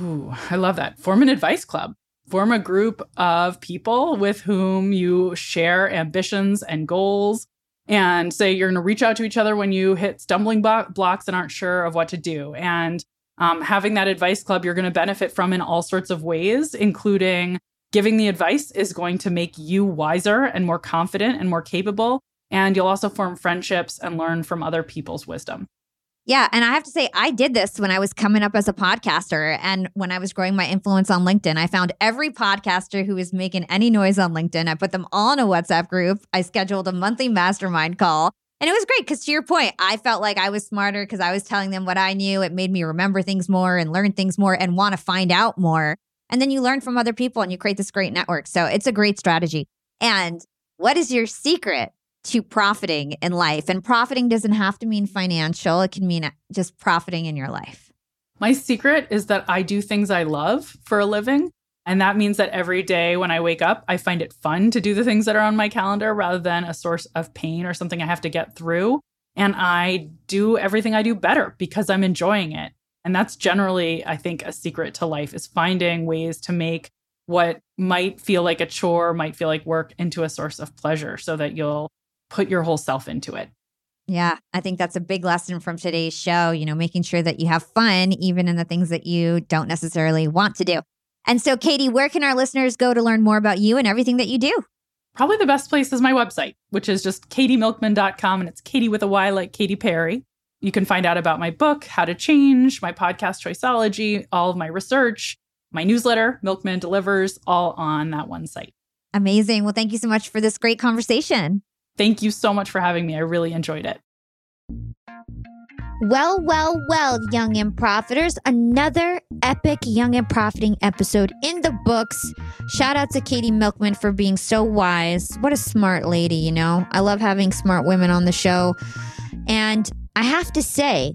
Ooh, I love that. Form an advice club. Form a group of people with whom you share ambitions and goals, and say you're going to reach out to each other when you hit stumbling bo- blocks and aren't sure of what to do. And um, having that advice club, you're going to benefit from in all sorts of ways, including giving the advice is going to make you wiser and more confident and more capable. And you'll also form friendships and learn from other people's wisdom. Yeah. And I have to say, I did this when I was coming up as a podcaster and when I was growing my influence on LinkedIn. I found every podcaster who was making any noise on LinkedIn. I put them all in a WhatsApp group. I scheduled a monthly mastermind call. And it was great because, to your point, I felt like I was smarter because I was telling them what I knew. It made me remember things more and learn things more and want to find out more. And then you learn from other people and you create this great network. So it's a great strategy. And what is your secret to profiting in life? And profiting doesn't have to mean financial. It can mean just profiting in your life. My secret is that I do things I love for a living. And that means that every day when I wake up, I find it fun to do the things that are on my calendar rather than a source of pain or something I have to get through. And I do everything I do better because I'm enjoying it. And that's generally, I think, a secret to life, is finding ways to make what might feel like a chore, might feel like work, into a source of pleasure so that you'll put your whole self into it. Yeah, I think that's a big lesson from today's show, you know, making sure that you have fun, even in the things that you don't necessarily want to do. And so, Katie, where can our listeners go to learn more about you and everything that you do? Probably the best place is my website, which is just katie milkman dot com. And it's Katie with a Y, like Katy Perry. You can find out about my book, How to Change, my podcast, Choiceology, all of my research, my newsletter, Milkman Delivers, all on that one site. Amazing. Well, thank you so much for this great conversation. Thank you so much for having me. I really enjoyed it. Well, well, well, Young and Profiters, another epic Young and Profiting episode in the books. Shout out to Katie Milkman for being so wise. What a smart lady, you know. I love having smart women on the show. And I have to say,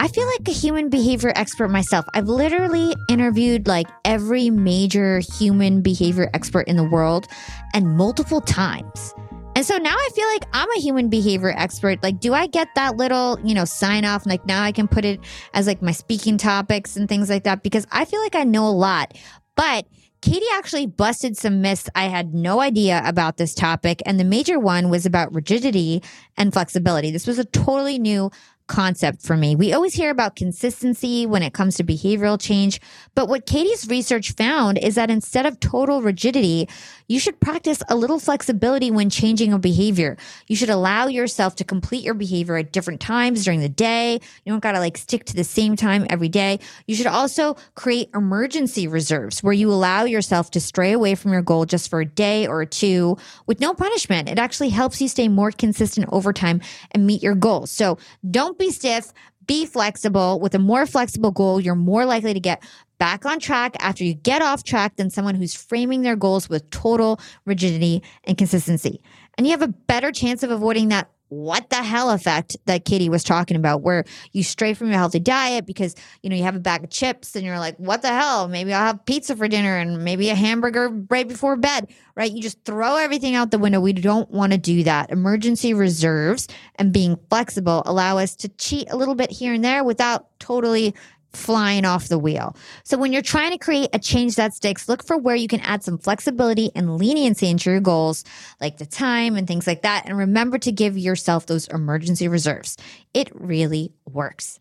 I feel like a human behavior expert myself. I've literally interviewed like every major human behavior expert in the world, and multiple times. And so now I feel like I'm a human behavior expert. Like, do I get that little, you know, sign off? Like, now I can put it as like my speaking topics and things like that, because I feel like I know a lot. But Katie actually busted some myths I had no idea about this topic. And the major one was about rigidity and flexibility. This was a totally new concept for me. We always hear about consistency when it comes to behavioral change. But what Katie's research found is that instead of total rigidity, you should practice a little flexibility when changing a behavior. You should allow yourself to complete your behavior at different times during the day. You don't got to like stick to the same time every day. You should also create emergency reserves where you allow yourself to stray away from your goal just for a day or two with no punishment. It actually helps you stay more consistent over time and meet your goals. So don't be stiff, be flexible. With a more flexible goal, you're more likely to get back on track after you get off track than someone who's framing their goals with total rigidity and consistency. And you have a better chance of avoiding that what the hell effect that Katie was talking about, where you stray from your healthy diet because, you know, you have a bag of chips and you're like, what the hell? Maybe I'll have pizza for dinner and maybe a hamburger right before bed, right? You just throw everything out the window. We don't want to do that. Emergency reserves and being flexible allow us to cheat a little bit here and there without totally flying off the wheel. So when you're trying to create a change that sticks, look for where you can add some flexibility and leniency into your goals, like the time and things like that. And remember to give yourself those emergency reserves. It really works.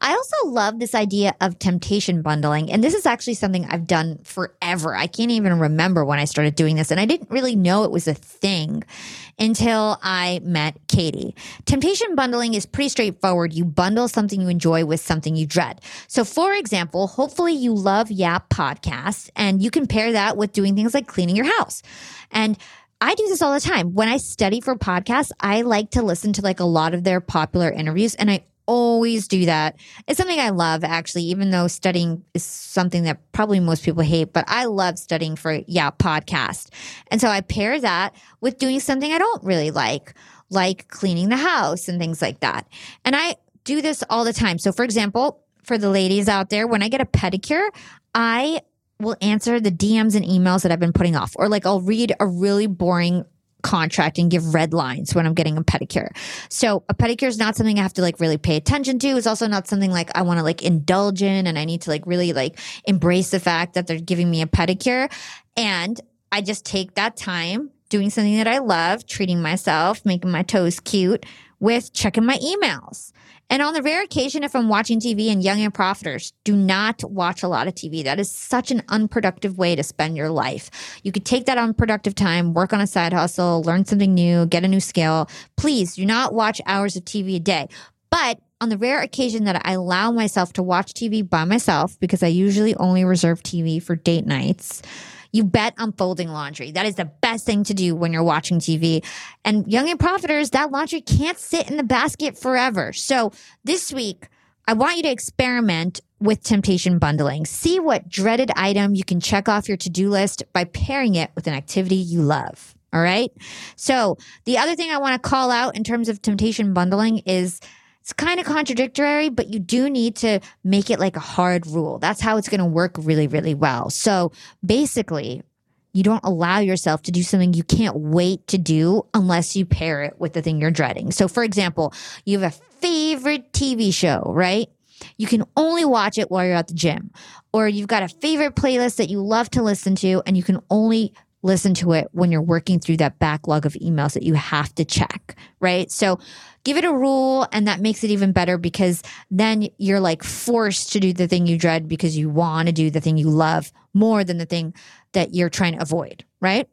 I also love this idea of temptation bundling. And this is actually something I've done forever. I can't even remember when I started doing this. And I didn't really know it was a thing until I met Katie. Temptation bundling is pretty straightforward. You bundle something you enjoy with something you dread. So for example, hopefully you love Yap podcasts, and you can pair that with doing things like cleaning your house. And I do this all the time. When I study for podcasts, I like to listen to like a lot of their popular interviews, and I always do that. It's something I love, actually, even though studying is something that probably most people hate, but I love studying for, yeah, podcast. And so I pair that with doing something I don't really like, like cleaning the house and things like that. And I do this all the time. So for example, for the ladies out there, when I get a pedicure, I will answer the D Ms and emails that I've been putting off, or like I'll read a really boring contract and give red lines when I'm getting a pedicure. So a pedicure is not something I have to like really pay attention to. It's also not something like I want to like indulge in, and I need to like really like embrace the fact that they're giving me a pedicure. And I just take that time doing something that I love, treating myself, making my toes cute, with checking my emails. And on the rare occasion, if I'm watching T V, and Young and Profiters, do not watch a lot of T V. That is such an unproductive way to spend your life. You could take that unproductive time, work on a side hustle, learn something new, get a new skill. Please do not watch hours of T V a day. But on the rare occasion that I allow myself to watch T V by myself, because I usually only reserve T V for date nights, you bet I'm folding laundry. That is the best thing to do when you're watching T V. And Young and Profiters, that laundry can't sit in the basket forever. So this week, I want you to experiment with temptation bundling. See what dreaded item you can check off your to-do list by pairing it with an activity you love. All right? So the other thing I want to call out in terms of temptation bundling is, it's kind of contradictory, but you do need to make it like a hard rule. That's how it's going to work really, really well. So basically, you don't allow yourself to do something you can't wait to do unless you pair it with the thing you're dreading. So for example, you have a favorite T V show, right? You can only watch it while you're at the gym. Or you've got a favorite playlist that you love to listen to, and you can only listen to it when you're working through that backlog of emails that you have to check, right? So give it a rule, and that makes it even better, because then you're like forced to do the thing you dread because you want to do the thing you love more than the thing that you're trying to avoid, right?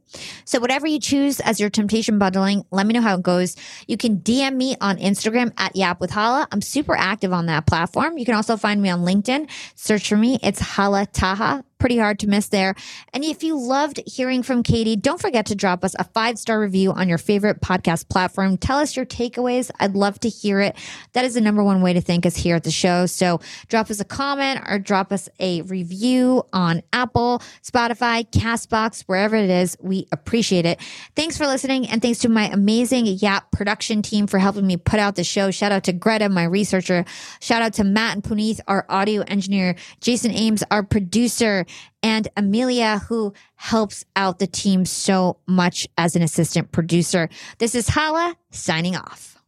So whatever you choose as your temptation bundling, let me know how it goes. You can D M me on Instagram at Yap with Hala. I'm super active on that platform. You can also find me on LinkedIn. Search for me. It's Hala Taha. Pretty hard to miss there. And if you loved hearing from Katie, don't forget to drop us a five-star review on your favorite podcast platform. Tell us your takeaways. I'd love to hear it. That is the number one way to thank us here at the show. So drop us a comment or drop us a review on Apple, Spotify, CastBox, wherever it is. We appreciate it. Thanks for listening, and thanks to my amazing Yap production team for helping me put out the show. Shout out to Greta, my researcher. Shout out to Matt and Puneeth, our audio engineer. Jason Ames, our producer. And Amelia, who helps out the team so much as an assistant producer. This is Hala signing off.